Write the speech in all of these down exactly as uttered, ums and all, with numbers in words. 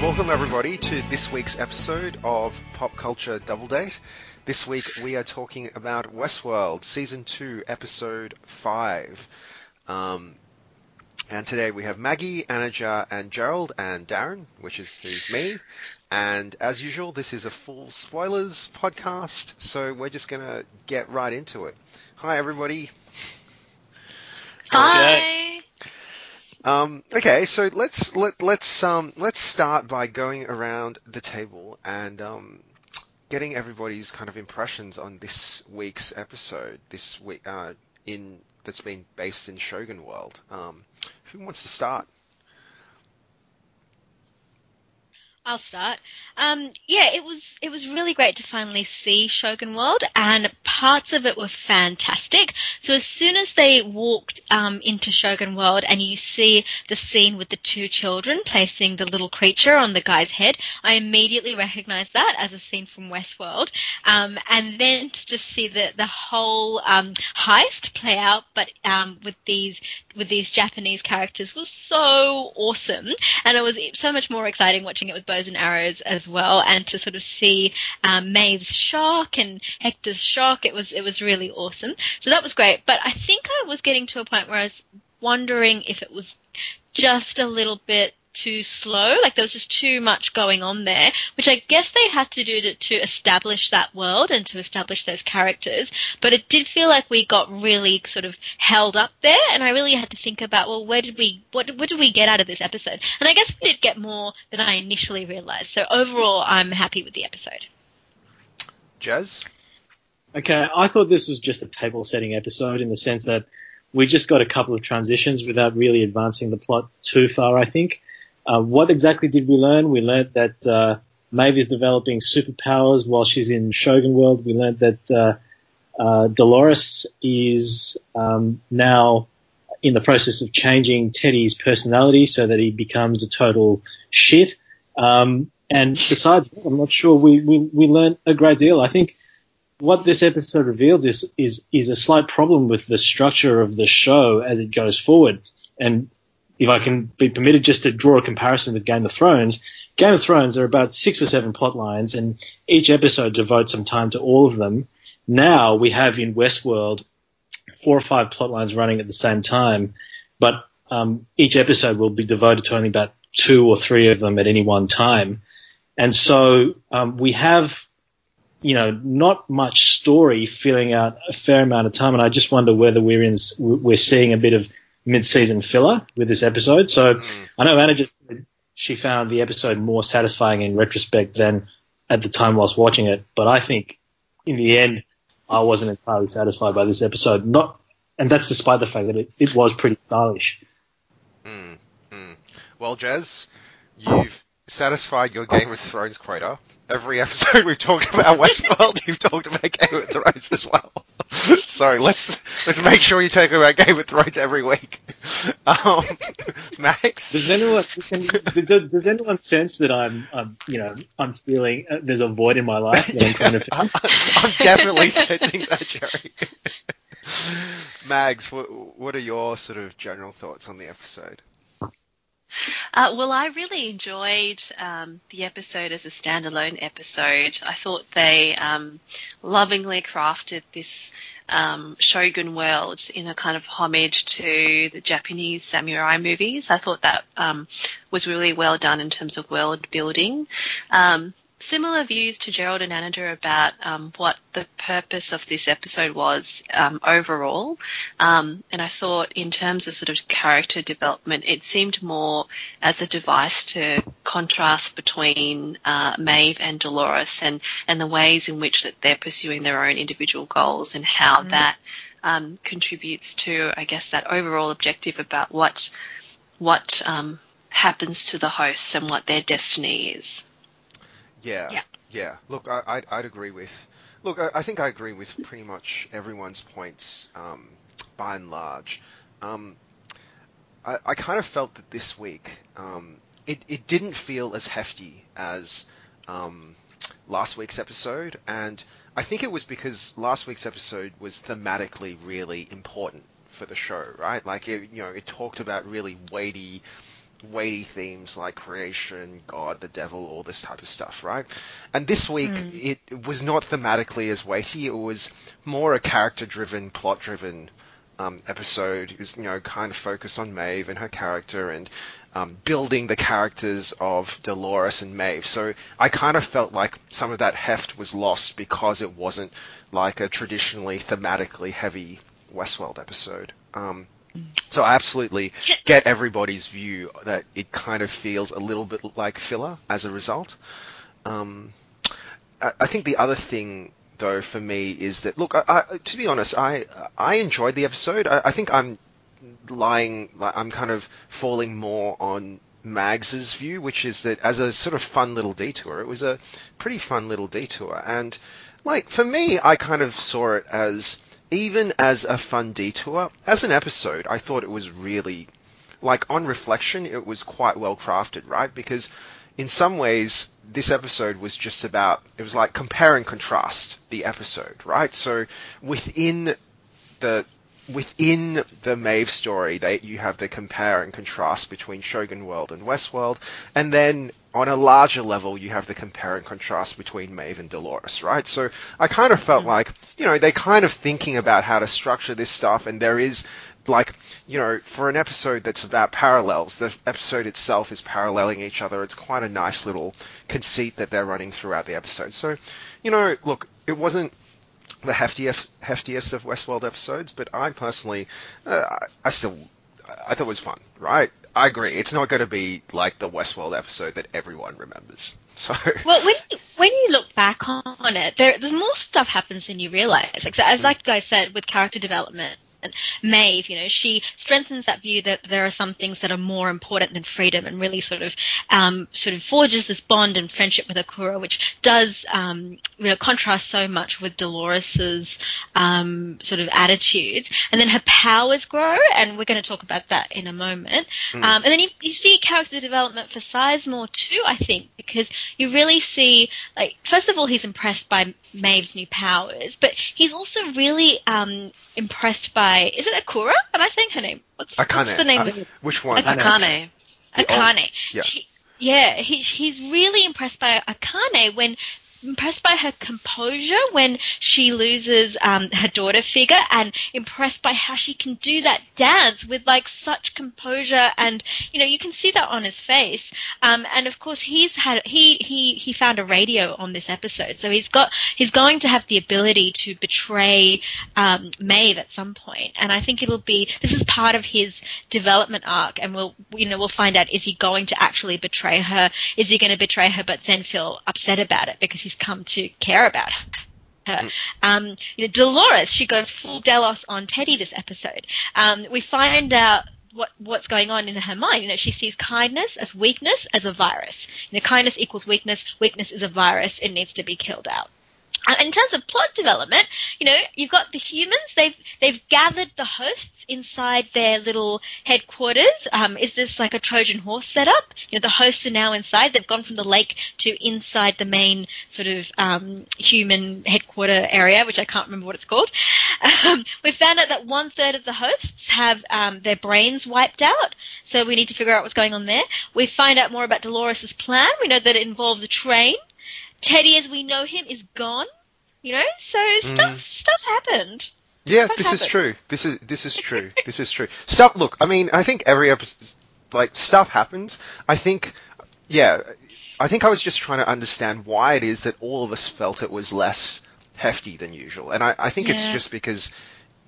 Welcome everybody to this week's episode of Pop Culture Double Date. This week we are talking about Westworld, Season two, Episode five. Um, and today we have Maggie, Anna, and Gerald, and Darren, which is who's me. And as usual, this is a full spoilers podcast, so we're just going to get right into it. Hi, everybody. Hi. Um, okay, so let's let let's um let's start by going around the table and um getting everybody's kind of impressions on this week's episode. This week, uh, in that's been based in Shogun World. Um, who wants to start? I'll start. Um, yeah, it was it was really great to finally see Shogun World, and parts of it were fantastic. So as soon as they walked um, into Shogun World and you see the scene with the two children placing the little creature on the guy's head, I immediately recognised that as a scene from Westworld. Um, and then to just see the the whole um, heist play out, but um, with these with these Japanese characters was so awesome, and it was so much more exciting watching it with both. And arrows as well, and to sort of see um, Maeve's shock and Hector's shock, it was it was really awesome. So that was great, but I think I was getting to a point where I was wondering if it was just a little bit too slow, like there was just too much going on there, which I guess they had to do to, to establish that world and to establish those characters, but it did feel like we got really sort of held up there, and I really had to think about, well, where did we what, what did we get out of this episode? And I guess we did get more than I initially realised, so overall I'm happy with the episode. Jazz? Okay, I thought this was just a table setting episode in the sense that we just got a couple of transitions without really advancing the plot too far, I think. Uh, what exactly did we learn? We learned that uh, Maeve is developing superpowers while she's in Shogun World. We learned that uh, uh, Dolores is um, now in the process of changing Teddy's personality so that he becomes a total shit. Um, and besides, I'm not sure we, we, we learned a great deal. I think what this episode reveals is, is, is a slight problem with the structure of the show as it goes forward. And if I can be permitted just to draw a comparison with Game of Thrones, Game of Thrones are about six or seven plot lines, and each episode devotes some time to all of them. Now we have in Westworld four or five plot lines running at the same time, but um, each episode will be devoted to only about two or three of them at any one time. And so um, we have, you know, not much story filling out a fair amount of time, and I just wonder whether we're in we're seeing a bit of mid-season filler with this episode. So mm. I know Anna just said she found the episode more satisfying in retrospect than at the time whilst watching it, but I think in the end I wasn't entirely satisfied by this episode, Not, and that's despite the fact that it, it was pretty stylish. Mm. Mm. Well, Jazz, you've satisfied your Game of Thrones quota. Every episode we've talked about Westworld, you've talked about Game of Thrones as well. So let's let's make sure you talk about Game of Thrones every week. Um, Max, does anyone does, does anyone sense that I'm, I'm you know I'm feeling uh, there's a void in my life? That I'm, kind of... I'm, I'm definitely sensing that, Jerry. Mags, what, what are your sort of general thoughts on the episode? Uh, well, I really enjoyed um, the episode as a standalone episode. I thought they um, lovingly crafted this um, Shogun World in a kind of homage to the Japanese samurai movies. I thought that um, was really well done in terms of world building. Um, similar views to Gerald and Ananda about um, what the purpose of this episode was um, overall. Um, and I thought in terms of sort of character development, it seemed more as a device to contrast between uh, Maeve and Dolores and, and the ways in which that they're pursuing their own individual goals and how mm-hmm. that um, contributes to, I guess, that overall objective about what, what um, happens to the hosts and what their destiny is. Yeah, yeah, yeah. Look, I, I'd, I'd agree with. Look, I, I think I agree with pretty much everyone's points, um, by and large. Um, I, I kind of felt that this week, um, it, it didn't feel as hefty as um, last week's episode, and I think it was because last week's episode was thematically really important for the show, right? Like, it, you know, it talked about really weighty, weighty themes like creation, God, the devil, all this type of stuff, right? And this week, mm. it was not thematically as weighty. It was more a character-driven, plot-driven um, episode. It was, you know, kind of focused on Maeve and her character and um, building the characters of Dolores and Maeve. So I kind of felt like some of that heft was lost because it wasn't like a traditionally thematically heavy Westworld episode. Um, So I absolutely get everybody's view that it kind of feels a little bit like filler as a result. Um, I think the other thing, though, for me is that, look, I, I, to be honest, I I enjoyed the episode. I, I think I'm lying, I'm kind of falling more on Mags's view, which is that as a sort of fun little detour, it was a pretty fun little detour. And, like, for me, I kind of saw it as... even as a fun detour, as an episode, I thought it was really, like, on reflection, it was quite well crafted, right? Because in some ways, this episode was just about, it was like compare and contrast the episode, right? So within the within the Maeve story, they, you have the compare and contrast between Shogun World and Westworld, and then on a larger level, you have the compare and contrast between Maeve and Dolores, right? So I kind of felt mm-hmm. like, you know, they're kind of thinking about how to structure this stuff, and there is, like, you know, for an episode that's about parallels, the episode itself is paralleling each other. It's quite a nice little conceit that they're running throughout the episode. So, you know, look, it wasn't the heftiest, heftiest of Westworld episodes, but I personally, uh, I still, I thought it was fun, right? I agree. It's not going to be like the Westworld episode that everyone remembers. So, well, when you, when you look back on it, there, there's more stuff happens than you realize. Like, as like you guys said, with character development, and Maeve, you know, she strengthens that view that there are some things that are more important than freedom, and really sort of, um, sort of forges this bond and friendship with Akura, which does, um, you know, contrast so much with Dolores's um, sort of attitudes. And then her powers grow, and we're going to talk about that in a moment. Mm. Um, and then you, you see character development for Sizemore too, I think, because you really see, like, first of all, he's impressed by Maeve's new powers, but he's also really um, impressed by. Is it Akura? Am I saying her name? What's, Akane. What's the name uh, of it? Which one? Akane. Akane. Akane. Yeah, she, yeah he, he's really impressed by Akane when... impressed by her composure when she loses um, her daughter figure, and impressed by how she can do that dance with, like, such composure. And, you know, you can see that on his face. Um, and of course, he's had he he he found a radio on this episode, so he's got he's going to have the ability to betray um, Maeve at some point. And I think it'll be this is part of his development arc, and we'll you know we'll find out, is he going to actually betray her? Is he going to betray her, but then feel upset about it because he He's come to care about her. Um, you know, Dolores, she goes full Delos on Teddy this episode. Um, we find out what what's going on in her mind. You know, she sees kindness as weakness as a virus. You know, kindness equals weakness. Weakness is a virus. It needs to be killed out. In terms of plot development, you know, you've got the humans. They've they've gathered the hosts inside their little headquarters. Um, is this like a Trojan horse setup? You know, the hosts are now inside. They've gone from the lake to inside the main sort of um, human headquarter area, which I can't remember what it's called. Um, we found out that one third of the hosts have um, their brains wiped out, so we need to figure out what's going on there. We find out more about Dolores's plan. We know that it involves a train. Teddy, as we know him, is gone. You know, so stuff mm. stuff happened. Yeah, stuff this happened. is true. This is this is true. This is true. Stuff. Look, I mean, I think every episode, like, stuff happens. I think, yeah, I think I was just trying to understand why it is that all of us felt it was less hefty than usual, and I, I think yeah. it's just because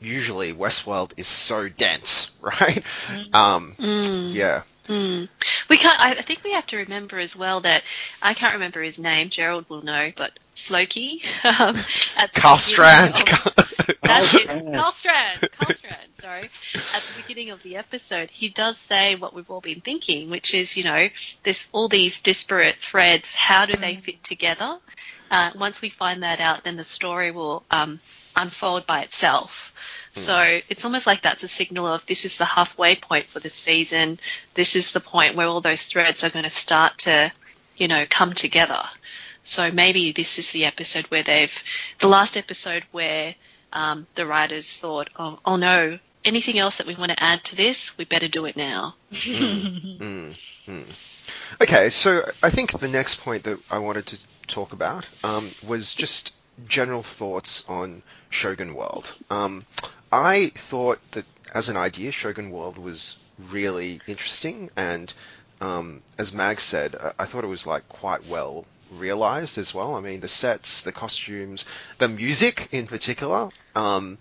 usually Westworld is so dense, right? Mm. Um, mm. Yeah. Mm. We can't. I think we have to remember as well that I can't remember his name. Gerald will know, but Floki. Um, at Carl Strand. Of, that's it. Carl Strand. Carl Strand. Sorry. At the beginning of the episode, he does say what we've all been thinking, which is, you know, this all these disparate threads. How do mm. they fit together? Uh, once we find that out, then the story will um, unfold by itself. So it's almost like that's a signal of this is the halfway point for the season. This is the point where all those threads are going to start to, you know, come together. So maybe this is the episode where they've – the last episode where um, the writers thought, oh, oh no, anything else that we want to add to this, we better do it now. mm, mm, mm. Okay, so I think the next point that I wanted to talk about um, was just general thoughts on Shogun World. Um, I thought that as an idea, Shogun World was really interesting and – Um, as Mag said, I thought it was like quite well realized as well. I mean, the sets, the costumes, the music in particular, um,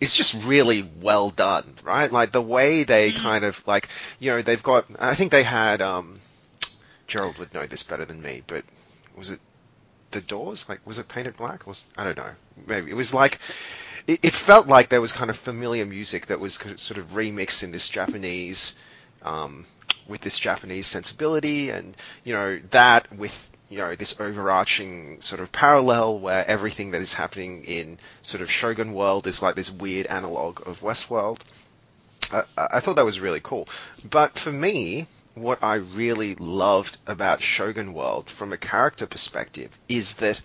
it's just really well done, right? Like the way they kind of like, you know, they've got, I think they had, um, Gerald would know this better than me, but was it the doors? Like, was it painted black? Or, I don't know. Maybe it was like, it, it felt like there was kind of familiar music that was sort of remixed in this Japanese, um, with this Japanese sensibility and, you know, that with, you know, this overarching sort of parallel where everything that is happening in sort of Shogun World is like this weird analog of Westworld. I, I thought that was really cool. But for me, what I really loved about Shogun World from a character perspective is that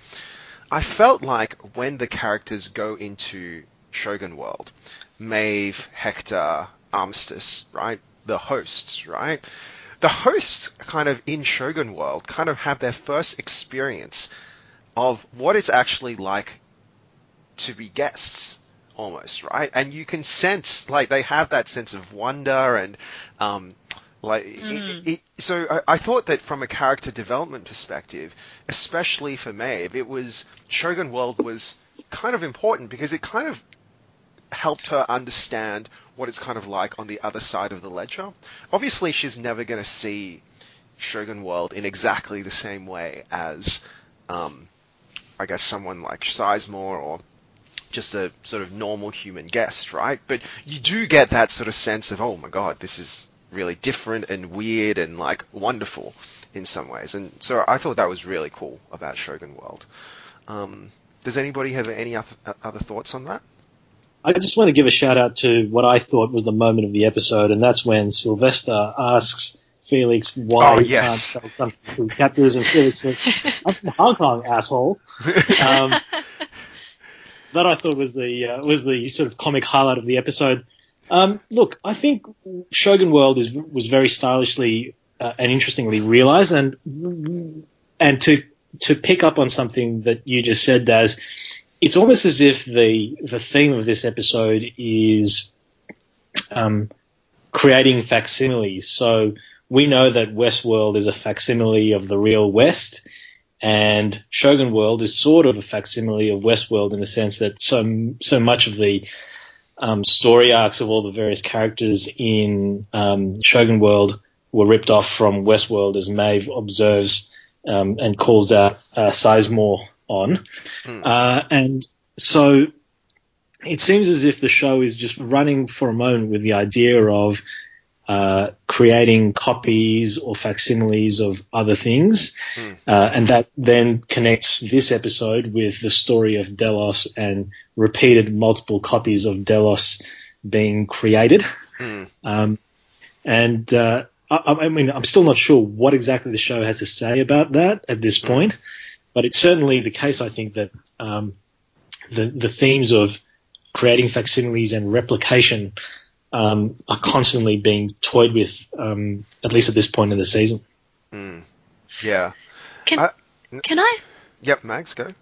I felt like when the characters go into Shogun World, Maeve, Hector, Armistice, right? The hosts, right? The hosts kind of in Shogun World kind of have their first experience of what it's actually like to be guests almost, right? And you can sense, like, they have that sense of wonder and, um, like, mm. it, it, so I, I thought that from a character development perspective, especially for Maeve, it was, Shogun World was kind of important because it kind of helped her understand what it's kind of like on the other side of the ledger. Obviously, she's never going to see Shogun World in exactly the same way as, um, I guess, someone like Sizemore or just a sort of normal human guest, right? But you do get that sort of sense of, oh my God, this is really different and weird and like wonderful in some ways. And so I thought that was really cool about Shogun World. Um, does anybody have any other, other thoughts on that? I just want to give a shout-out to what I thought was the moment of the episode, and that's when Sylvester asks Felix why oh, yes. he can't sell something to captors, and Felix says, I'm from Hong Kong, asshole. Um, that, I thought, was the uh, was the sort of comic highlight of the episode. Um, look, I think Shogun World is, was very stylishly uh, and interestingly realized, and and to to pick up on something that you just said, Daz, it's almost as if the the theme of this episode is um, creating facsimiles. So we know that Westworld is a facsimile of the real West, and Shogun World is sort of a facsimile of Westworld in the sense that so so much of the um, story arcs of all the various characters in um, Shogun World were ripped off from Westworld, as Maeve observes um, and calls out uh, Sizemore on. Uh, and so it seems as if the show is just running for a moment with the idea of uh, creating copies or facsimiles of other things. Mm. Uh, and that then connects this episode with the story of Delos and repeated multiple copies of Delos being created. Mm. Um, and uh, I, I mean, I'm still not sure what exactly the show has to say about that at this mm. point. But it's certainly the case, I think, that um, the, the themes of creating facsimiles and replication um, are constantly being toyed with, um, at least at this point in the season. Mm. Yeah. Can, uh, can I? Yep, Mags, go. Oh,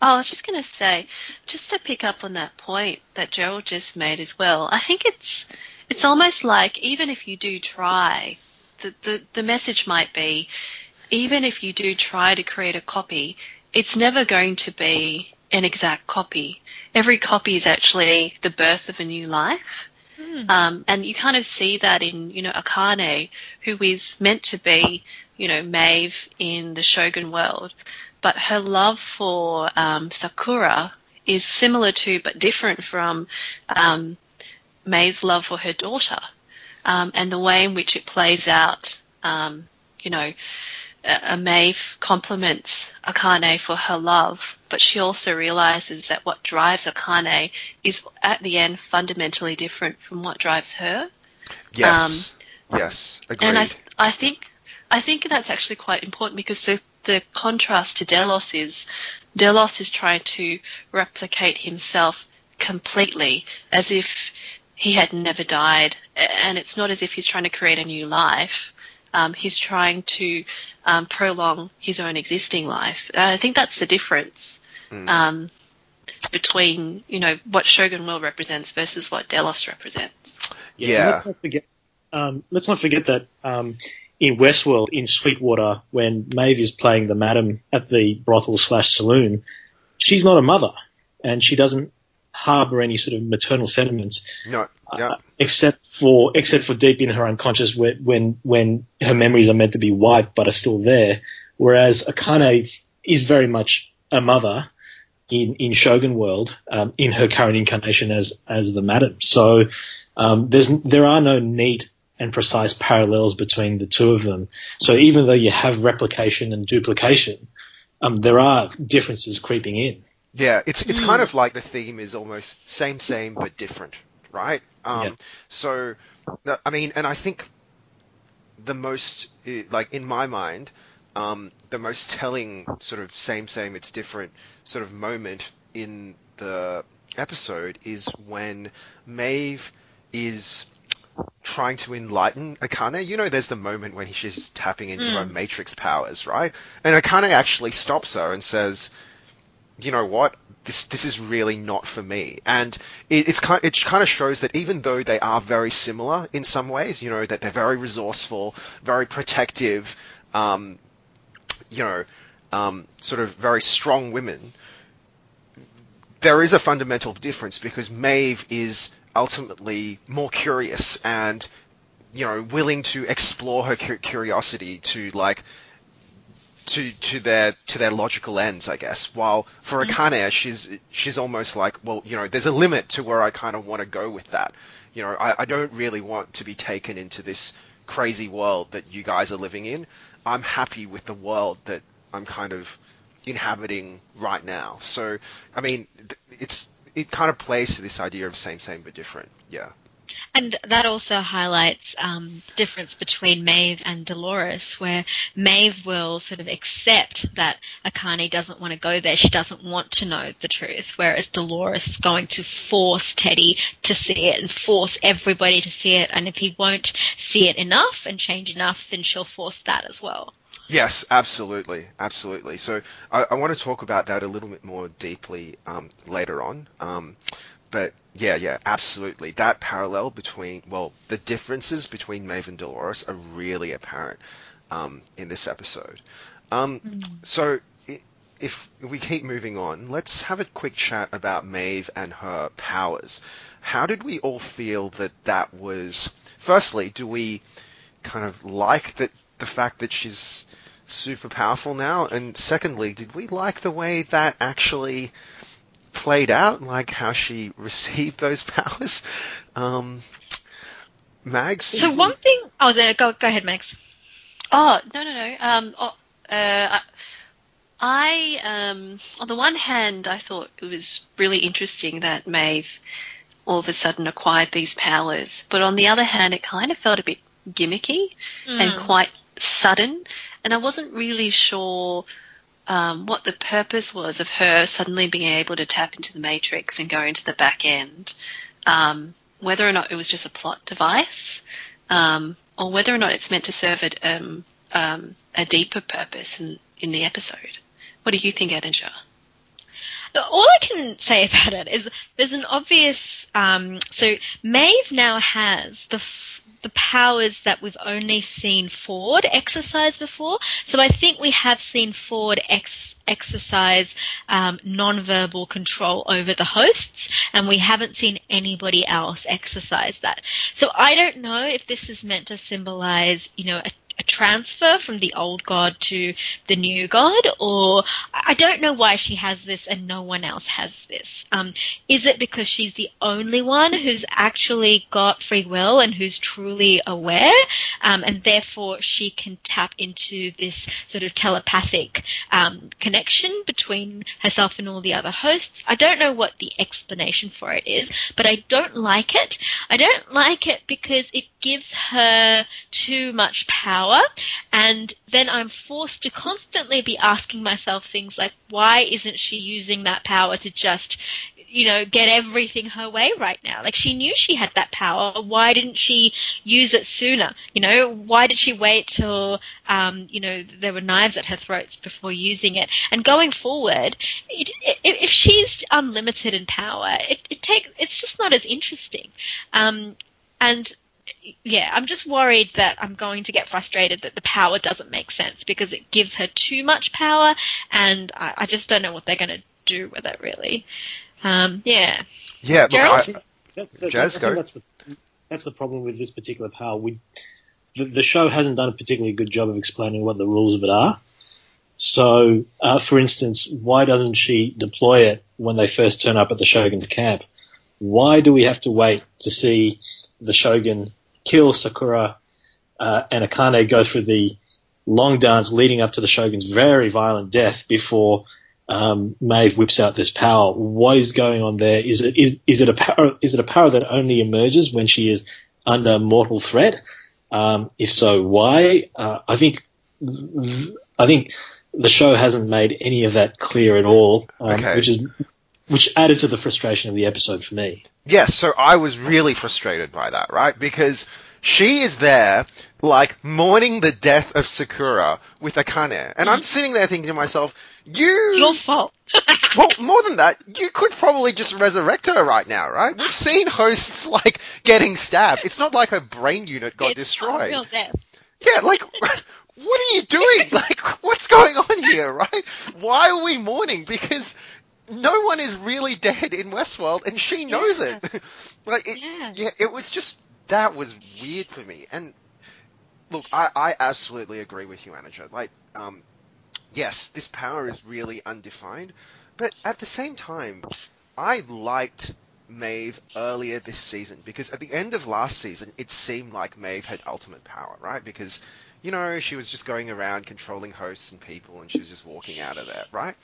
I was just going to say, just to pick up on that point that Gerald just made as well, I think it's it's almost like even if you do try, the, the, the message might be, even if you do try to create a copy, it's never going to be an exact copy. Every copy is actually the birth of a new life. Mm. Um, and you kind of see that in, you know, Akane, who is meant to be, you know, Maeve in the Shogun World. But her love for um, Sakura is similar to but different from um, Maeve's love for her daughter, um, and the way in which it plays out, um, you know, Uh, Maeve compliments Akane for her love, but she also realizes that what drives Akane is at the end fundamentally different from what drives her. Yes, um, yes, agreed. And I, I think, I think that's actually quite important because the the contrast to Delos is Delos is trying to replicate himself completely as if he had never died, and it's not as if he's trying to create a new life. Um, he's trying to um, prolong his own existing life. And I think that's the difference mm. um, between, you know, what Shogun World represents versus what Delos represents. Yeah. yeah. Let's, not forget, um, let's not forget that um, in Westworld, in Sweetwater, when Maeve is playing the madam at the brothel slash saloon, she's not a mother, and she doesn't harbour any sort of maternal sentiments. No, no. Uh, except for except for deep in her unconscious, when, when when her memories are meant to be wiped but are still there. Whereas Akane is very much a mother in in Shogun World, um, in her current incarnation as as the madam. So um, there's there are no neat and precise parallels between the two of them. So even though you have replication and duplication, um, there are differences creeping in. Yeah, it's it's kind of like the theme is almost same, same, but different, right? Um, yeah. So, I mean, and I think the most, like, in my mind, um, the most telling sort of same, same, it's different sort of moment in the episode is when Maeve is trying to enlighten Akane. You know, there's the moment when she's tapping into mm. her Matrix powers, right? And Akane actually stops her and says, you know what, this this is really not for me. And it, it's kind it kind of shows that even though they are very similar in some ways, you know, that they're very resourceful, very protective, um, you know, um, sort of very strong women, there is a fundamental difference because Maeve is ultimately more curious and, you know, willing to explore her curiosity to, like, To, to their to their logical ends, I guess. While for Akane, she's she's almost like, well, you know, there's a limit to where I kind of want to go with that. You know, I, I don't really want to be taken into this crazy world that you guys are living in. I'm happy with the world that I'm kind of inhabiting right now. So, I mean, it's it kind of plays to this idea of same, same, but different. Yeah. And that also highlights um, the difference between Maeve and Dolores, where Maeve will sort of accept that Akane doesn't want to go there. She doesn't want to know the truth, whereas Dolores is going to force Teddy to see it and force everybody to see it. And if he won't see it enough and change enough, then she'll force that as well. Yes, absolutely. Absolutely. So I, I want to talk about that a little bit more deeply um, later on. Um, but... Yeah, yeah, absolutely. That parallel between, well, the differences between Maeve and Dolores are really apparent um, in this episode. Um, mm-hmm. So if we keep moving on, let's have a quick chat about Maeve and her powers. How did we all feel that that was... Firstly, do we kind of like that the fact that she's super powerful now? And secondly, did we like the way that actually played out, like how she received those powers? Um, Mags? So one thing... Oh, no, go, go ahead, Mags. Oh, no, no, no. Um, oh, uh, I, um, on the one hand, I thought it was really interesting that Maeve all of a sudden acquired these powers, but on the other hand, it kind of felt a bit gimmicky mm. and quite sudden, and I wasn't really sure... Um, what the purpose was of her suddenly being able to tap into the Matrix and go into the back end, um, whether or not it was just a plot device um, or whether or not it's meant to serve a, um, um, a deeper purpose in, in the episode. What do you think, Angela? All I can say about it is there's an obvious um, – so Maeve now has the f- – the powers that we've only seen Ford exercise before. So I think we have seen Ford ex- exercise um, non-verbal control over the hosts, and we haven't seen anybody else exercise that. So I don't know if this is meant to symbolize, you know, a, a transfer from the old god to the new god, or I don't know why she has this and no one else has this. Um, is it because she's the only one who's actually got free will and who's truly aware, um, and therefore she can tap into this sort of telepathic um, connection between herself and all the other hosts? I don't know what the explanation for it is, but I don't like it. I don't like it because it gives her too much power power, and then I'm forced to constantly be asking myself things like, why isn't she using that power to just, you know, get everything her way right now? Like, she knew she had that power. Why didn't she use it sooner? You know, why did she wait till, um, you know, there were knives at her throats before using it? And going forward, it, it, if she's unlimited in power, it, it takes, it's just not as interesting. Um, and yeah, I'm just worried that I'm going to get frustrated that the power doesn't make sense because it gives her too much power, and I, I just don't know what they're going to do with it, really. Um, yeah. Yeah, look, Gerald? I, that, that, that, Jazz, I go. That's the, that's the problem with this particular power. We, the, the show hasn't done a particularly good job of explaining what the rules of it are. So, uh, for instance, why doesn't she deploy it when they first turn up at the Shogun's camp? Why do we have to wait to see the Shogun kill Sakura uh, and Akane go through the long dance leading up to the Shogun's very violent death before um, Maeve whips out this power? What is going on there? Is it is is it a power? Is it a power that only emerges when she is under mortal threat? Um, if so, why? Uh, I think I think the show hasn't made any of that clear at all, um, okay. which is. Which added to the frustration of the episode for me. Yes, so I was really frustrated by that, right? Because she is there, like, mourning the death of Sakura with Akane. And mm. I'm sitting there thinking to myself, you... Your fault. Well, more than that, you could probably just resurrect her right now, right? We've seen hosts, like, getting stabbed. It's not like her brain unit got it's destroyed. It's not real death. Yeah, like... What are you doing? Like, what's going on here, right? Why are we mourning? Because... no one is really dead in Westworld, and she knows yeah. it. Like, it, yeah. yeah, it was just that was weird for me. And look, I, I absolutely agree with you, Anisha. Like, um, yes, this power is really undefined, but at the same time, I liked Maeve earlier this season because at the end of last season, it seemed like Maeve had ultimate power, right? Because you know, she was just going around controlling hosts and people, and she was just walking out of there, right?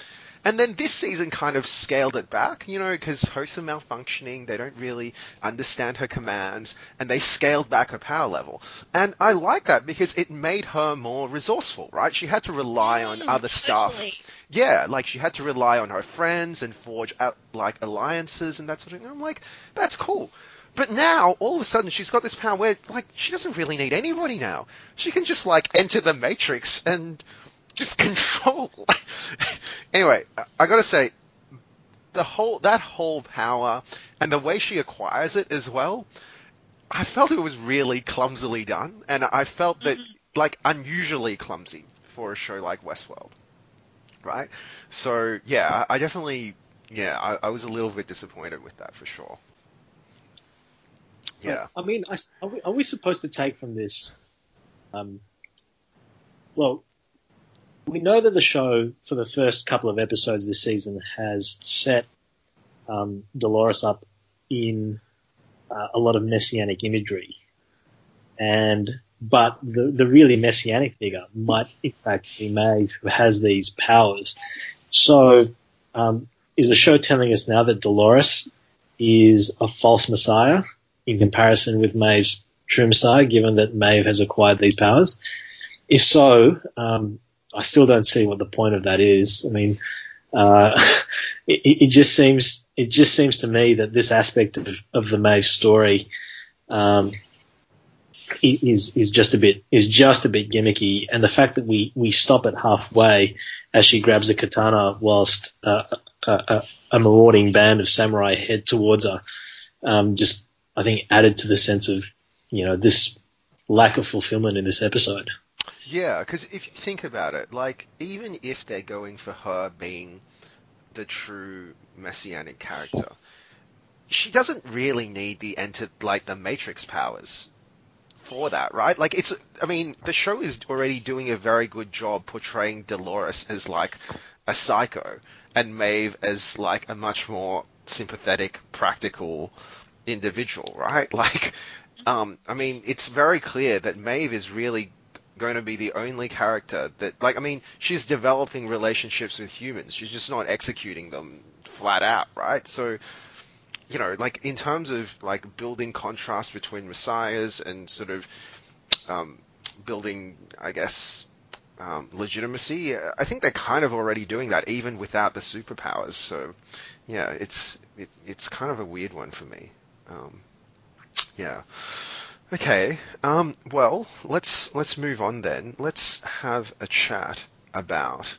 And then this season kind of scaled it back, you know, because hosts are malfunctioning, they don't really understand her commands, and they scaled back her power level. And I like that because it made her more resourceful, right? She had to rely on mm, other totally. stuff. Yeah, like, she had to rely on her friends and forge, out, like, alliances and that sort of thing. I'm like, that's cool. But now, all of a sudden, she's got this power where, like, she doesn't really need anybody now. She can just, like, enter the Matrix and just control. Anyway, I gotta say, the whole that whole power and the way she acquires it as well, I felt it was really clumsily done, and I felt that, mm-hmm. like, unusually clumsy for a show like Westworld, right? So, yeah, I definitely, yeah, I, I was a little bit disappointed with that for sure. Yeah. I mean, are we, are we supposed to take from this? Um, well, we know that the show for the first couple of episodes this season has set um, Dolores up in uh, a lot of messianic imagery, and but the the really messianic figure might in fact be Maeve, who has these powers. So, um, is the show telling us now that Dolores is a false messiah? In comparison with Maeve's true messiah, given that Maeve has acquired these powers? If so, um, I still don't see what the point of that is. I mean, uh, it, it just seems it just seems to me that this aspect of, of the Maeve story um, is is just a bit is just a bit gimmicky, and the fact that we, we stop it halfway as she grabs a katana whilst uh, a, a, a marauding band of samurai head towards her, um, just I think added to the sense of, you know, this lack of fulfillment in this episode. Yeah, because if you think about it, like, even if they're going for her being the true messianic character, she doesn't really need the enter like the Matrix powers for that, right? Like, it's, I mean, the show is already doing a very good job portraying Dolores as like a psycho and Maeve as like a much more sympathetic, practical individual, right? Like, um, I mean, it's very clear that Maeve is really going to be the only character that, like, I mean, she's developing relationships with humans. She's just not executing them flat out, right? So, you know, like, in terms of, like, building contrast between messiahs and sort of, um, building, I guess, um, legitimacy. I think they're kind of already doing that, even without the superpowers. So, yeah, it's it, it's kind of a weird one for me. Um, yeah. Okay. Um, well, let's let's move on then. Let's have a chat about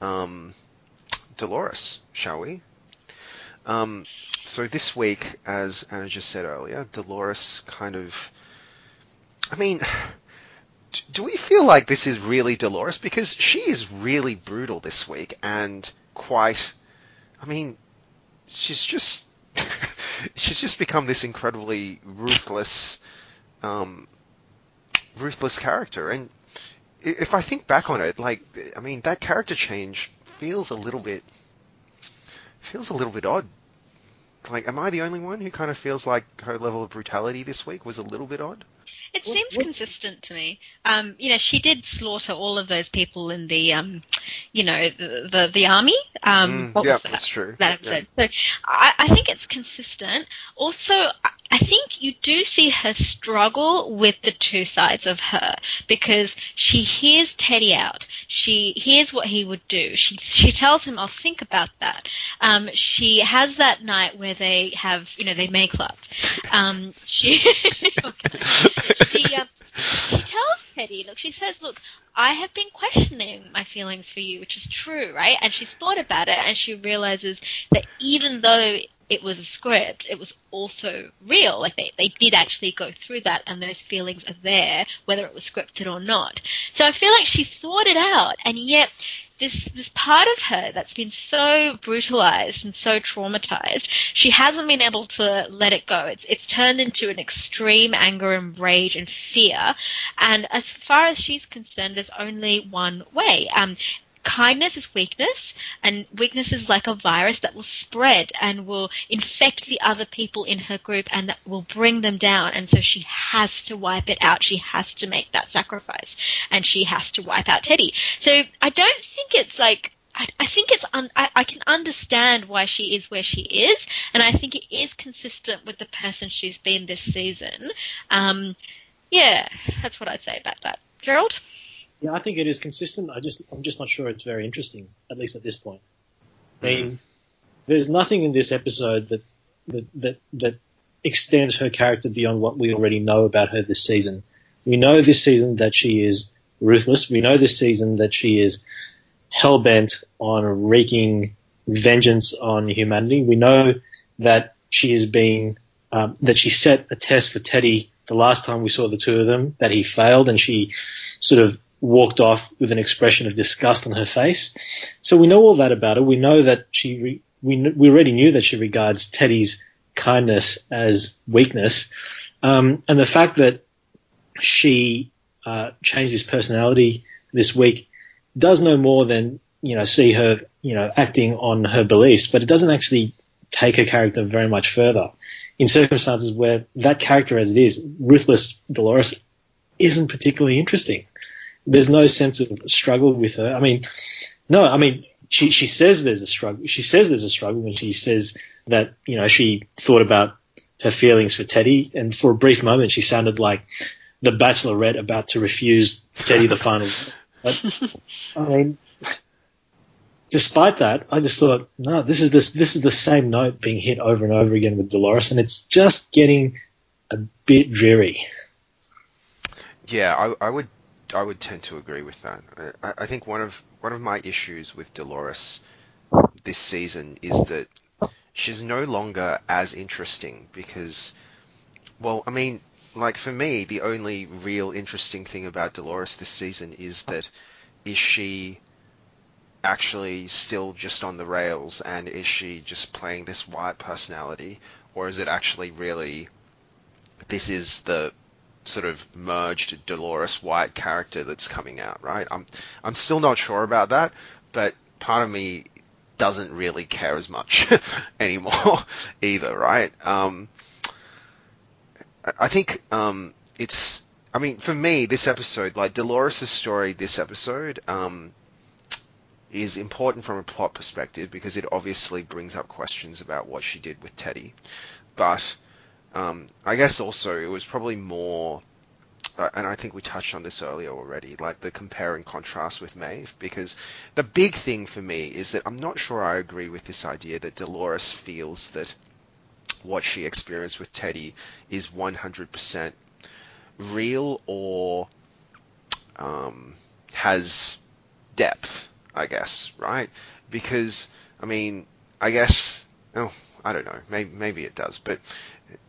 um, Dolores, shall we? Um, so this week, as Anna just said earlier, Dolores kind of... I mean, do we feel like this is really Dolores? Because she is really brutal this week and quite... I mean, she's just... she's just become this incredibly ruthless, um, ruthless character. And if I think back on it, like, I mean, that character change feels a little bit... feels a little bit odd. Like, am I the only one who kind of feels like her level of brutality this week was a little bit odd? It what, seems what? consistent to me. Um, you know, she did slaughter all of those people in the, um, you know, the the, the army. Um, mm, what yeah, was that? that's true. That episode. Yeah. So I, I think it's consistent. Also, I think you do see her struggle with the two sides of her, because she hears Teddy out. She hears what he would do. She she tells him, "I'll think about that." Um, she has that night where they have, you know, they make love. Um, she. she, um, she tells Teddy, look, she says, look, I have been questioning my feelings for you, which is true, right? And she's thought about it, and she realizes that even though it was a script, it was also real. Like, they, they did actually go through that, and those feelings are there, whether it was scripted or not. So I feel like she thought it out, and yet this this part of her that's been so brutalized and so traumatized, she hasn't been able to let it go. It's it's turned into an extreme anger and rage and fear. And as far as she's concerned, there's only one way. Um, Kindness is weakness, and weakness is like a virus that will spread and will infect the other people in her group, and that will bring them down. And so she has to wipe it out. She has to make that sacrifice, and she has to wipe out Teddy. So I don't think it's like I, I think it's un, I, I can understand why she is where she is, and I think it is consistent with the person she's been this season. Um, yeah, that's what I'd say about that, Gerald. Yeah, I think it is consistent. I just, I'm just not sure it's very interesting, at least at this point. I mean, mm. there's nothing in this episode that, that that that extends her character beyond what we already know about her this season. We know this season that she is ruthless. We know this season that she is hell-bent on wreaking vengeance on humanity. We know that she has been um, that she set a test for Teddy the last time we saw the two of them, that he failed, and she sort of walked off with an expression of disgust on her face. So we know all that about her. We know that she re- we we already knew that she regards Teddy's kindness as weakness, um, and the fact that she uh, changed his personality this week does no more than, you know, see her, you know, acting on her beliefs, but it doesn't actually take her character very much further. In circumstances where that character, as it is, ruthless Dolores, isn't particularly interesting. There's no sense of struggle with her. I mean, no, I mean, she, she says there's a struggle. She says there's a struggle when she says that, you know, she thought about her feelings for Teddy, and for a brief moment she sounded like the Bachelorette about to refuse Teddy the final. But, I mean, despite that, I just thought, no, this is this this is the same note being hit over and over again with Dolores, and it's just getting a bit dreary. Yeah, I, I would. I would tend to agree with that. I, I think one of one of my issues with Dolores this season is that she's no longer as interesting because, well, I mean, like for me, the only real interesting thing about Dolores this season is that is she actually still just on the rails, and is she just playing this white personality, or is it actually really this is the sort of merged Dolores White character that's coming out, right? I'm I'm still not sure about that, but part of me doesn't really care as much anymore either, right? Um, I think um, it's... I mean, for me, this episode, like, Dolores' story this episode um, is important from a plot perspective because it obviously brings up questions about what she did with Teddy, but... Um, I guess also it was probably more and I think we touched on this earlier already, like the compare and contrast with Maeve, because the big thing for me is that I'm not sure I agree with this idea that Dolores feels that what she experienced with Teddy is one hundred percent real or um, has depth, I guess, right? Because, I mean, I guess... Oh, I don't know. Maybe, maybe it does. But,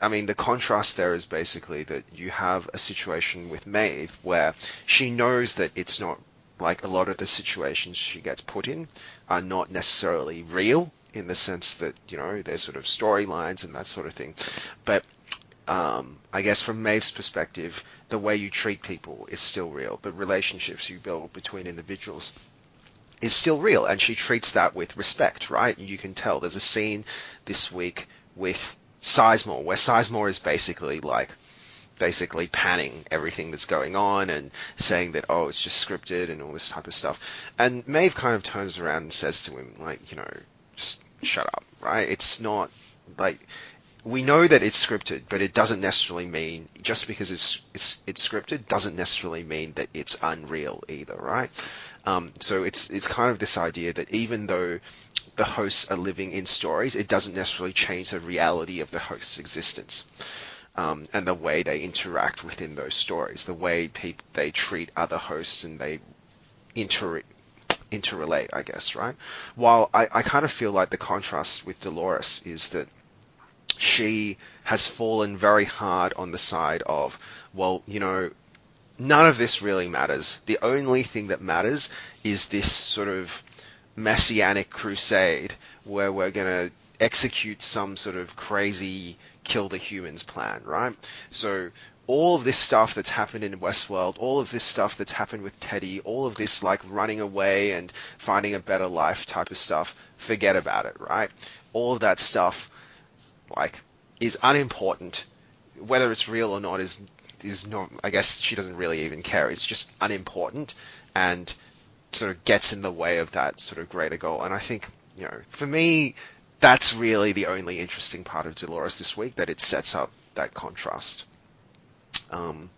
I mean, the contrast there is basically that you have a situation with Maeve where she knows that it's not... Like, a lot of the situations she gets put in are not necessarily real in the sense that, you know, there's sort of storylines and that sort of thing. But... Um, I guess from Maeve's perspective, the way you treat people is still real. The relationships you build between individuals is still real, and she treats that with respect, right? You can tell. There's a scene this week with Sizemore, where Sizemore is basically like, basically panning everything that's going on and saying that, oh, it's just scripted and all this type of stuff. And Maeve kind of turns around and says to him, like, you know, just shut up, right? It's not, like... We know that it's scripted, but it doesn't necessarily mean, just because it's it's, it's scripted doesn't necessarily mean that it's unreal either, right? Um, so it's it's kind of this idea that even though the hosts are living in stories, it doesn't necessarily change the reality of the host's existence um, and the way they interact within those stories, the way people they treat other hosts and they inter interrelate, I guess, right? While I, I kind of feel like the contrast with Dolores is that she has fallen very hard on the side of, well, you know, none of this really matters. The only thing that matters is this sort of messianic crusade where we're going to execute some sort of crazy kill the humans plan, right? So all of this stuff that's happened in Westworld, all of this stuff that's happened with Teddy, all of this like running away and finding a better life type of stuff, forget about it, right? All of that stuff... like, is unimportant. Whether it's real or not is is not, I guess she doesn't really even care. It's just unimportant and sort of gets in the way of that sort of greater goal. And I think, you know, for me, that's really the only interesting part of Dolores this week, that it sets up that contrast. Um,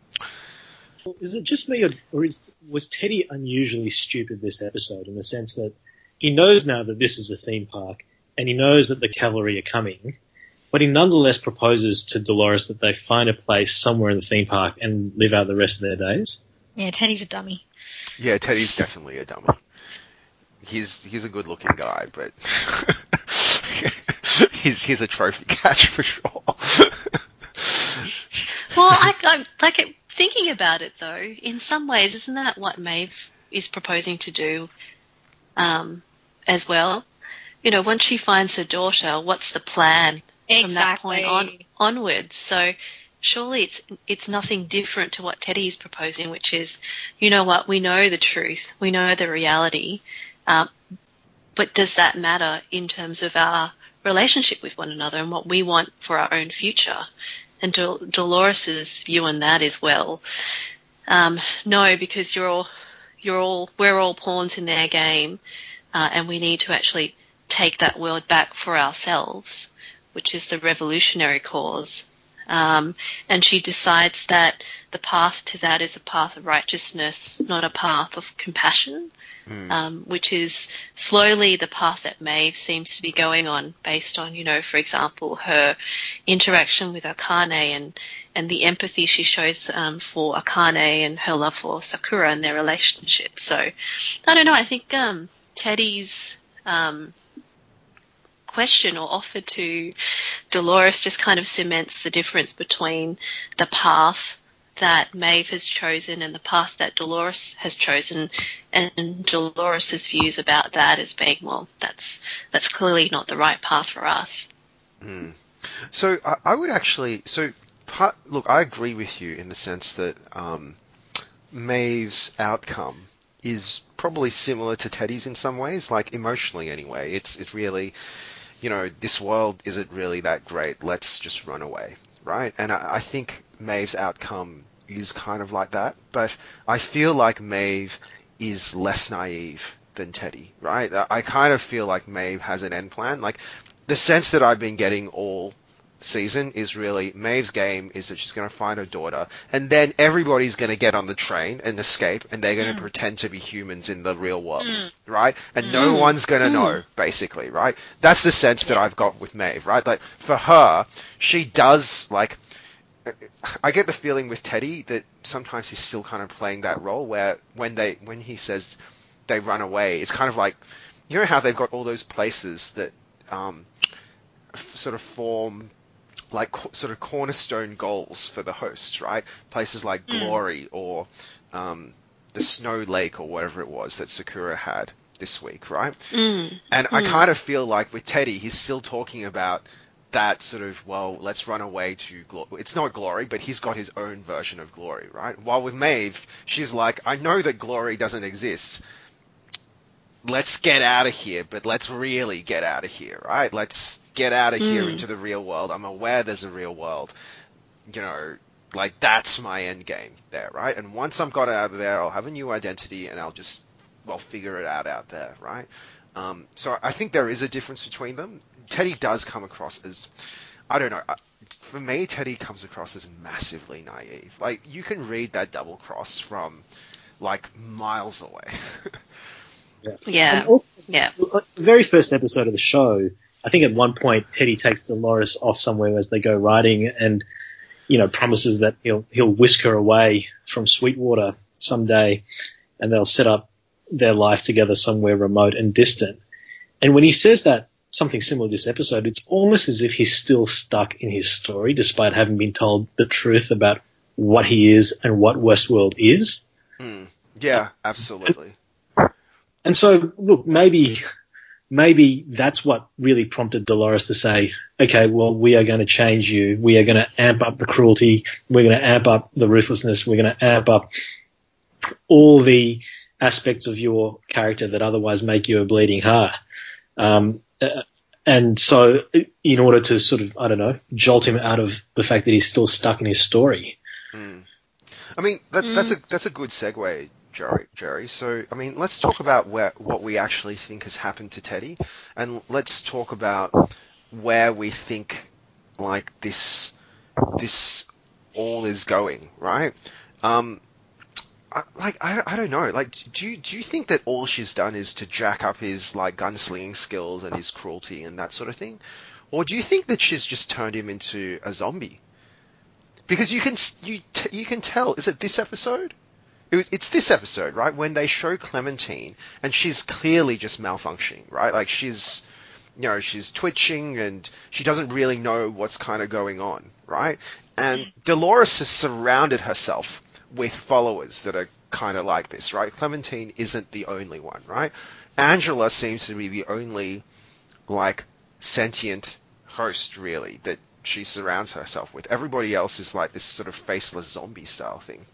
is it just me, or, or is, was Teddy unusually stupid this episode in the sense that he knows now that this is a theme park and he knows that the cavalry are coming, but he nonetheless proposes to Dolores that they find a place somewhere in the theme park and live out the rest of their days? Yeah, Teddy's a dummy. Yeah, Teddy's definitely a dummy. He's he's a good-looking guy, but he's he's a trophy catch for sure. Well, I, I like it, thinking about it though. In some ways, isn't that what Maeve is proposing to do um, as well? You know, once she finds her daughter, what's the plan? Exactly. From that point on onwards. So surely it's it's nothing different to what Teddy is proposing, which is, you know what, we know the truth, we know the reality, um, but does that matter in terms of our relationship with one another and what we want for our own future? And Dol- Dolores's view on that is, well, um, no, because you're all you're all we're all pawns in their game, uh, and we need to actually take that world back for ourselves, which is the revolutionary cause. Um, and she decides that the path to that is a path of righteousness, not a path of compassion, mm. um, which is slowly the path that Maeve seems to be going on based on, you know, for example, her interaction with Akane and, and the empathy she shows um, for Akane and her love for Sakura and their relationship. So, I don't know, I think um, Teddy's... Um, question or offer to Dolores just kind of cements the difference between the path that Maeve has chosen and the path that Dolores has chosen, and Dolores's views about that as being, well, that's that's clearly not the right path for us. Mm. So I, I would actually, so part, look, I agree with you in the sense that um, Maeve's outcome is probably similar to Teddy's in some ways, like emotionally anyway. It's it's really... you know, this world isn't really that great, let's just run away, right? And I, I think Maeve's outcome is kind of like that, but I feel like Maeve is less naive than Teddy, right? I kind of feel like Maeve has an end plan. Like, the sense that I've been getting all season is really Maeve's game is that she's going to find her daughter, and then everybody's going to get on the train and escape, and they're going to mm. pretend to be humans in the real world, mm. right? And mm. no one's going to mm. know, basically, right? That's the sense that I've got with Maeve, right? Like, for her, she does, like... I get the feeling with Teddy that sometimes he's still kind of playing that role where when they when he says they run away, it's kind of like... You know how they've got all those places that um, f- sort of form... like co- sort of cornerstone goals for the hosts, right? Places like mm. Glory or um, the Snow Lake or whatever it was that Sakura had this week, right? Mm. And mm. I kind of feel like with Teddy, he's still talking about that sort of, well, let's run away to Glory. It's not Glory, but he's got his own version of Glory, right? While with Maeve, she's like, I know that Glory doesn't exist. Let's get out of here, but let's really get out of here, right? Let's... get out of here mm. into the real world. I'm aware there's a real world. You know, like, that's my end game there, right? And once I'm got out of there, I'll have a new identity and I'll just, well, figure it out out there, right? Um, so I think there is a difference between them. Teddy does come across as, I don't know, for me, Teddy comes across as massively naive. Like, you can read that double cross from, like, miles away. yeah. Yeah. Also, yeah. The very first episode of the show, I think at one point Teddy takes Dolores off somewhere as they go riding, and you know promises that he'll he'll whisk her away from Sweetwater someday, and they'll set up their life together somewhere remote and distant. And when he says that, something similar to this episode, it's almost as if he's still stuck in his story, despite having been told the truth about what he is and what Westworld is. Mm. Yeah, absolutely. And, and so, look, maybe. Maybe that's what really prompted Dolores to say, okay, well, we are going to change you. We are going to amp up the cruelty. We're going to amp up the ruthlessness. We're going to amp up all the aspects of your character that otherwise make you a bleeding heart. Um, and so in order to sort of, I don't know, jolt him out of the fact that he's still stuck in his story. Mm. I mean, that, mm. that's a that's a good segue, Jerry, Jerry. So, I mean, let's talk about where, what we actually think has happened to Teddy, and let's talk about where we think, like, this this all is going, right? Um, I, like, I, I don't know. Like, do you, do you think that all she's done is to jack up his, like, gunslinging skills and his cruelty and that sort of thing? Or do you think that she's just turned him into a zombie? Because you can, you, t- you can tell. Is it this episode? It's this episode, right, when they show Clementine, and she's clearly just malfunctioning, right? Like, she's, you know, she's twitching, and she doesn't really know what's kind of going on, right? And mm-hmm. Dolores has surrounded herself with followers that are kind of like this, right? Clementine isn't the only one, right? Angela seems to be the only, like, sentient host, really, that she surrounds herself with. Everybody else is like this sort of faceless zombie-style thing.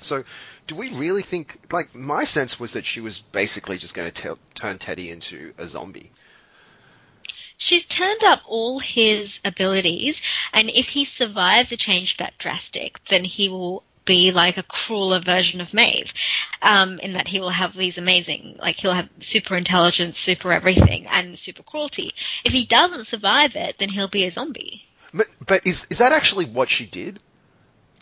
So, do we really think... Like, my sense was that she was basically just going to turn Teddy into a zombie. She's turned up all his abilities, and if he survives a change that drastic, then he will be, like, a crueler version of Maeve, um, in that he will have these amazing... Like, he'll have super intelligence, super everything, and super cruelty. If he doesn't survive it, then he'll be a zombie. But, but is is that actually what she did?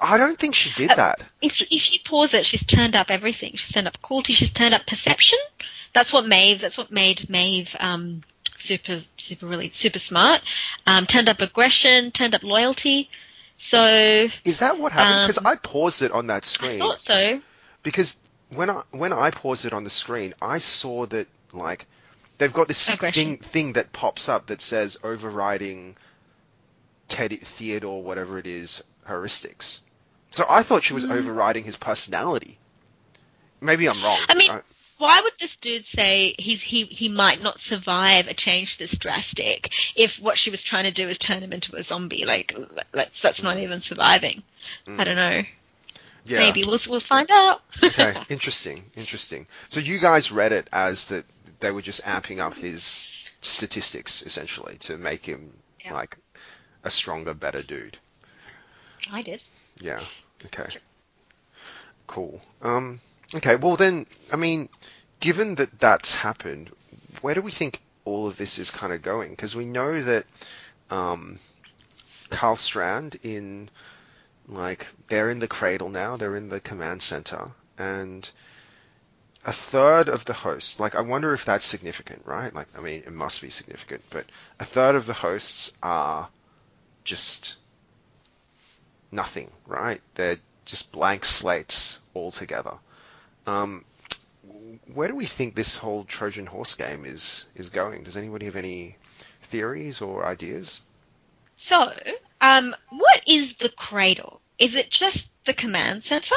I don't think she did that. Uh, if if you pause it, she's turned up everything. She's turned up cruelty. She's turned up perception. That's what Maeve. That's what made Maeve um, super super really super smart. Um, turned up aggression. Turned up loyalty. So is that what happened? Because um, I paused it on that screen. I thought so. Because when I when I paused it on the screen, I saw that like they've got this aggression. thing thing that pops up that says overriding Teddy Theodore whatever it is heuristics. So I thought she was overriding his personality. Maybe I'm wrong. I mean, I... why would this dude say he's he, he might not survive a change this drastic if what she was trying to do is turn him into a zombie? Like, that's, that's not even surviving. Mm. I don't know. Yeah. Maybe we'll we'll find out. Okay, interesting, interesting. So you guys read it as that they were just amping up his statistics, essentially, to make him, yeah. like, a stronger, better dude. I did. Yeah. Okay. Cool. Um, okay. Well, then, I mean, given that that's happened, where do we think all of this is kind of going? Because we know that um, Carl Strand in, like, they're in the cradle now, they're in the command center, and a third of the hosts, like, I wonder if that's significant, right? Like, I mean, it must be significant, but a third of the hosts are just nothing, right? They're just blank slates altogether. Um, where do we think this whole Trojan horse game is, is going? Does anybody have any theories or ideas? So, um, what is the cradle? Is it just the command center?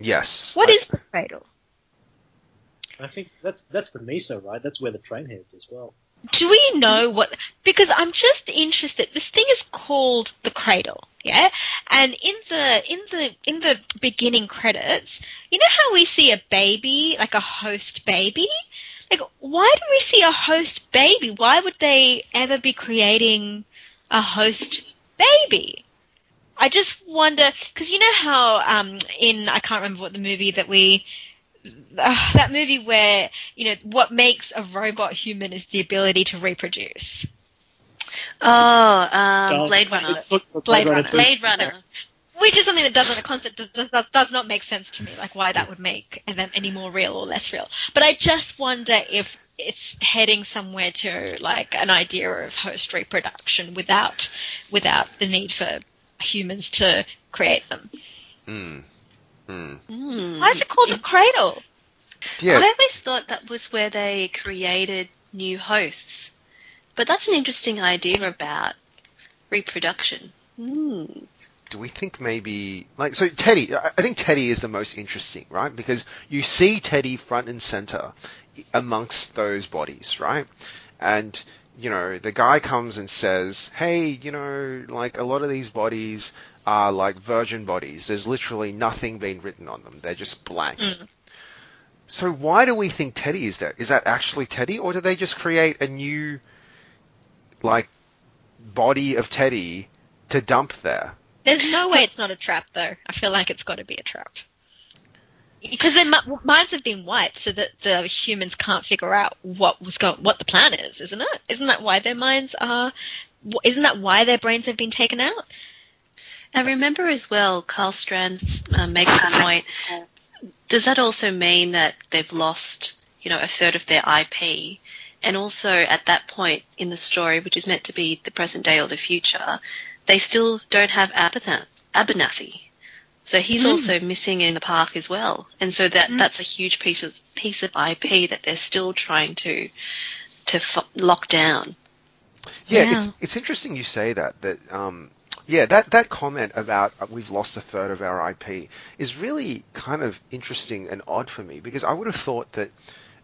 Yes. What I, is the cradle? I think that's that's the Mesa, right? That's where the train heads as well. Do we know what... Because I'm just interested. This thing is called the cradle, yeah? And in the in the, in the beginning credits, you know how we see a baby, like a host baby? Like, why do we see a host baby? Why would they ever be creating a host baby? I just wonder, because you know how um, in, I can't remember what the movie that we, uh, that movie where, you know, what makes a robot human is the ability to reproduce. Oh, um, Blade Runner. Blade Runner. Blade Runner. Which is something that doesn't, a concept does, does, does not make sense to me, like why that would make them any more real or less real. But I just wonder if it's heading somewhere to like an idea of host reproduction without without the need for humans to create them. Mm. Mm. Mm. Why is it called it, a cradle? Yeah. I always thought that was where they created new hosts. But that's an interesting idea about reproduction. Mm. Do we think maybe, like, so Teddy, I think Teddy is the most interesting, right? Because you see Teddy front and center amongst those bodies, right? And, you know, the guy comes and says, hey, you know, like, a lot of these bodies are like virgin bodies. There's literally nothing being written on them. They're just blank. Mm. So why do we think Teddy is there? Is that actually Teddy? Or do they just create a new, like, body of Teddy to dump there? There's no way it's not a trap, though. I feel like it's got to be a trap. Because their minds have been wiped so that the humans can't figure out what was going, what the plan is, isn't it? Isn't that why their minds are... Isn't that why their brains have been taken out? And remember as well, Carl Strand uh, makes that point. Does that also mean that they've lost, you know, a third of their I P? And also at that point in the story, which is meant to be the present day or the future... They still don't have Abernathy. So he's mm. also missing in the park as well. And so that, mm. that's a huge piece of, piece of I P that they're still trying to to f- lock down. Yeah, yeah, it's it's interesting you say that. That um, yeah, that, that comment about uh, we've lost a third of our I P is really kind of interesting and odd for me because I would have thought that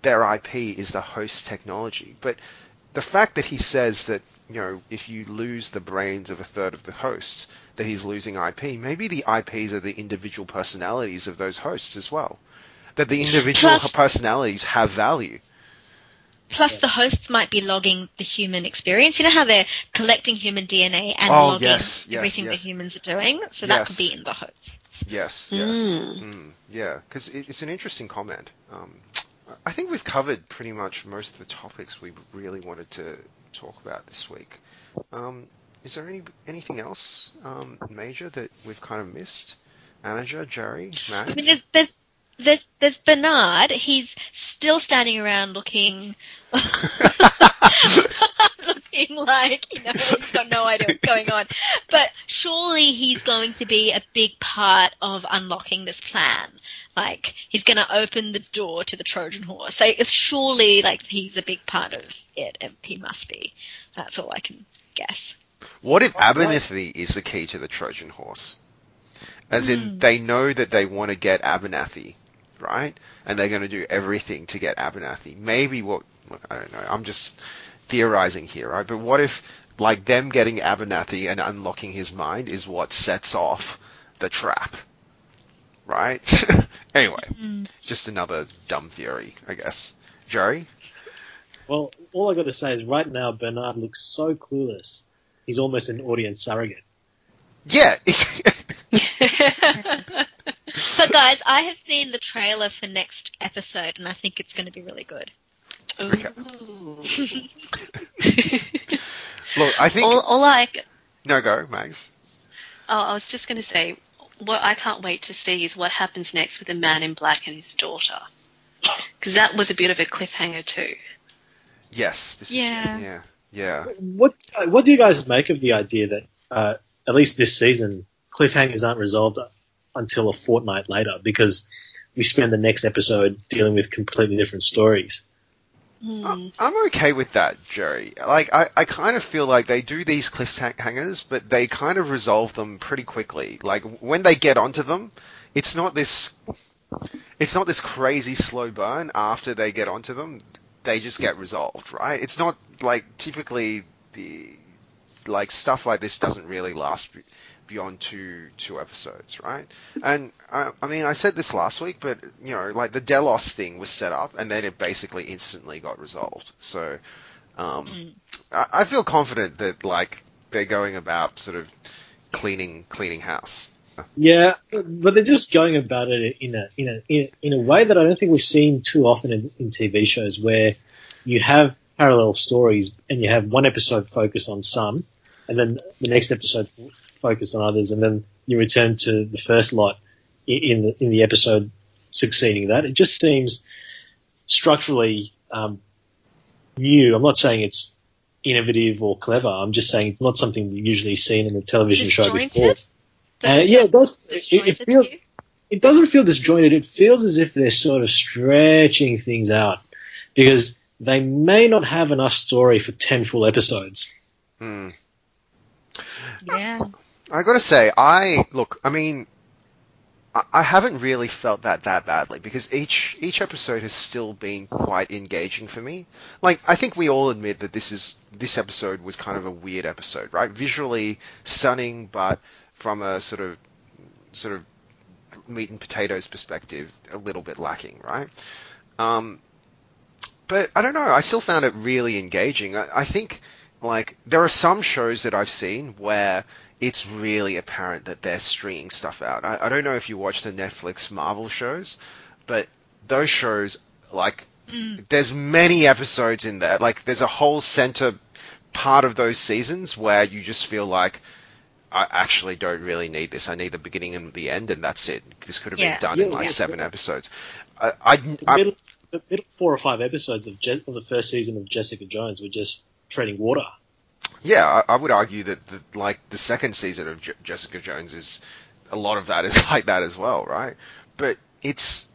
their I P is the host technology. But the fact that he says that, you know, if you lose the brains of a third of the hosts, that he's losing I P. Maybe the I Ps are the individual personalities of those hosts as well. That the individual plus, personalities have value. Plus the hosts might be logging the human experience. You know how they're collecting human D N A and oh, logging yes, yes, everything yes. the humans are doing? So that yes. could be in the hosts. Yes, yes. Mm. Mm, yeah, because it, it's an interesting comment. Um, I think we've covered pretty much most of the topics we really wanted to talk about this week. Um, is there any anything else um, major that we've kind of missed? Anaja, Jerry, Matt? I mean, there's, there's there's there's Bernard. He's still standing around looking, looking like, you know, he's got no idea what's going on. But surely he's going to be a big part of unlocking this plan. Like, he's going to open the door to the Trojan horse. So it's surely, like, he's a big part of it, and he must be. That's all I can guess. What if Abernathy is the key to the Trojan horse? As mm. in, they know that they want to get Abernathy, right? And they're going to do everything to get Abernathy. Maybe what... Look, I don't know. I'm just theorizing here, right? But what if, like, them getting Abernathy and unlocking his mind is what sets off the trap? Right? Anyway, mm. just another dumb theory, I guess. Jerry? Well, all I got to say is right now Bernard looks so clueless. He's almost an audience surrogate. Yeah. It's But guys, I have seen the trailer for next episode, and I think it's going to be really good. Ooh. Okay. Look, I think all, all I No, go, Mags. Oh, I was just going to say, what I can't wait to see is what happens next with the man in black and his daughter. Because that was a bit of a cliffhanger too. Yes. This yeah. Is, yeah. Yeah. What What do you guys make of the idea that, uh, at least this season, cliffhangers aren't resolved until a fortnight later, because we spend the next episode dealing with completely different stories? Mm. I'm okay with that, Jerry. Like, I, I kind of feel like they do these cliffhangers, but they kind of resolve them pretty quickly. Like, when they get onto them, it's not this, it's not this crazy slow burn after they get onto them. They just get resolved, right? It's not like typically the like stuff like this doesn't really last beyond two two episodes, right? And I, I mean, I said this last week, but you know, like the Delos thing was set up, and then it basically instantly got resolved. So um, mm. I, I feel confident that like they're going about sort of cleaning cleaning house. Yeah, but they're just going about it in a in a in a way that I don't think we've seen too often in, in T V shows, where you have parallel stories and you have one episode focus on some, and then the next episode focus on others, and then you return to the first lot in the in the episode succeeding that. It just seems structurally um, new. I'm not saying it's innovative or clever. I'm just saying it's not something we've usually seen in a television show before. Uh, yeah, it does. It, it, feels, it doesn't feel disjointed. It feels as if they're sort of stretching things out, because they may not have enough story for ten full episodes. Hmm. Yeah. I, I gotta say, I look. I mean, I, I haven't really felt that that badly, because each each episode has still been quite engaging for me. Like, I think we all admit that this is this episode was kind of a weird episode, right? Visually stunning, but from a sort of sort of meat and potatoes perspective, a little bit lacking, right? Um, but I don't know. I still found it really engaging. I, I think, like, there are some shows that I've seen where it's really apparent that they're stringing stuff out. I, I don't know if you watch the Netflix Marvel shows, but those shows, like, mm. there's many episodes in there. Like, there's a whole center part of those seasons where you just feel like, I actually don't really need this. I need the beginning and the end, and that's it. This could have yeah. been done yeah, in like yeah, seven yeah. episodes. I, I, the, middle, the middle four or five episodes of, Je- of the first season of Jessica Jones were just treading water. Yeah, I, I would argue that the, like the second season of Je- Jessica Jones is a lot of that is like that as well, right? But it's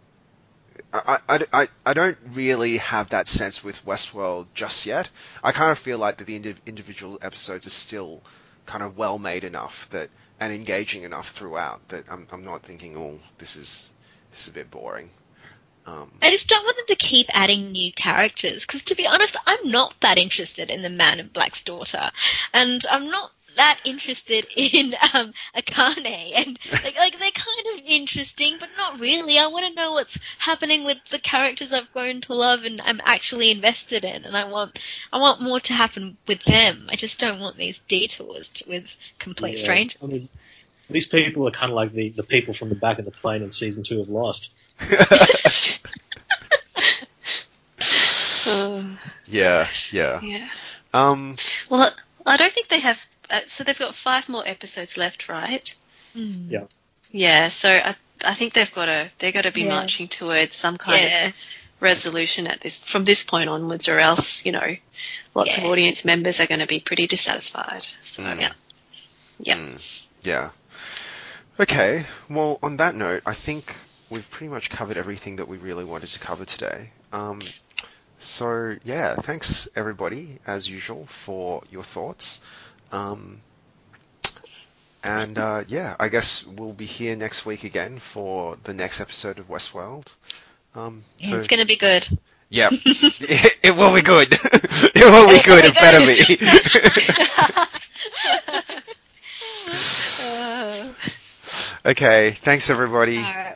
I, I, I, I don't really have that sense with Westworld just yet. I kind of feel like that the indiv- individual episodes are still kind of well made enough that and engaging enough throughout that I'm, I'm not thinking, oh, this is this is a bit boring. Um, I just don't want them to keep adding new characters, because to be honest, I'm not that interested in the man in black's daughter, and I'm not that interested in um, Akane, and like, like they're kind of interesting, but not really. I want to know what's happening with the characters I've grown to love and I'm actually invested in, and I want I want more to happen with them. I just don't want these detours to, with complete yeah. strangers. I mean, these people are kind of like the, the people from the back of the plane in season two of Lost. uh, yeah, yeah, yeah. Um, well, I don't think they have. Uh, so they've got five more episodes left, right? Mm. Yeah. Yeah. So I, I think they've got to they've got to be yeah. marching towards some kind yeah. of resolution at this from this point onwards, or else you know, lots yeah. of audience members are going to be pretty dissatisfied. So mm. yeah, yeah, mm. yeah. Okay. Well, on that note, I think we've pretty much covered everything that we really wanted to cover today. Um, so yeah, thanks everybody as usual for your thoughts. Um, and, uh, yeah, I guess we'll be here next week again for the next episode of Westworld. Um, yeah, so, it's going to be good. Yeah, it, it will be good. It will be good. It better be. Okay. Thanks everybody. All right.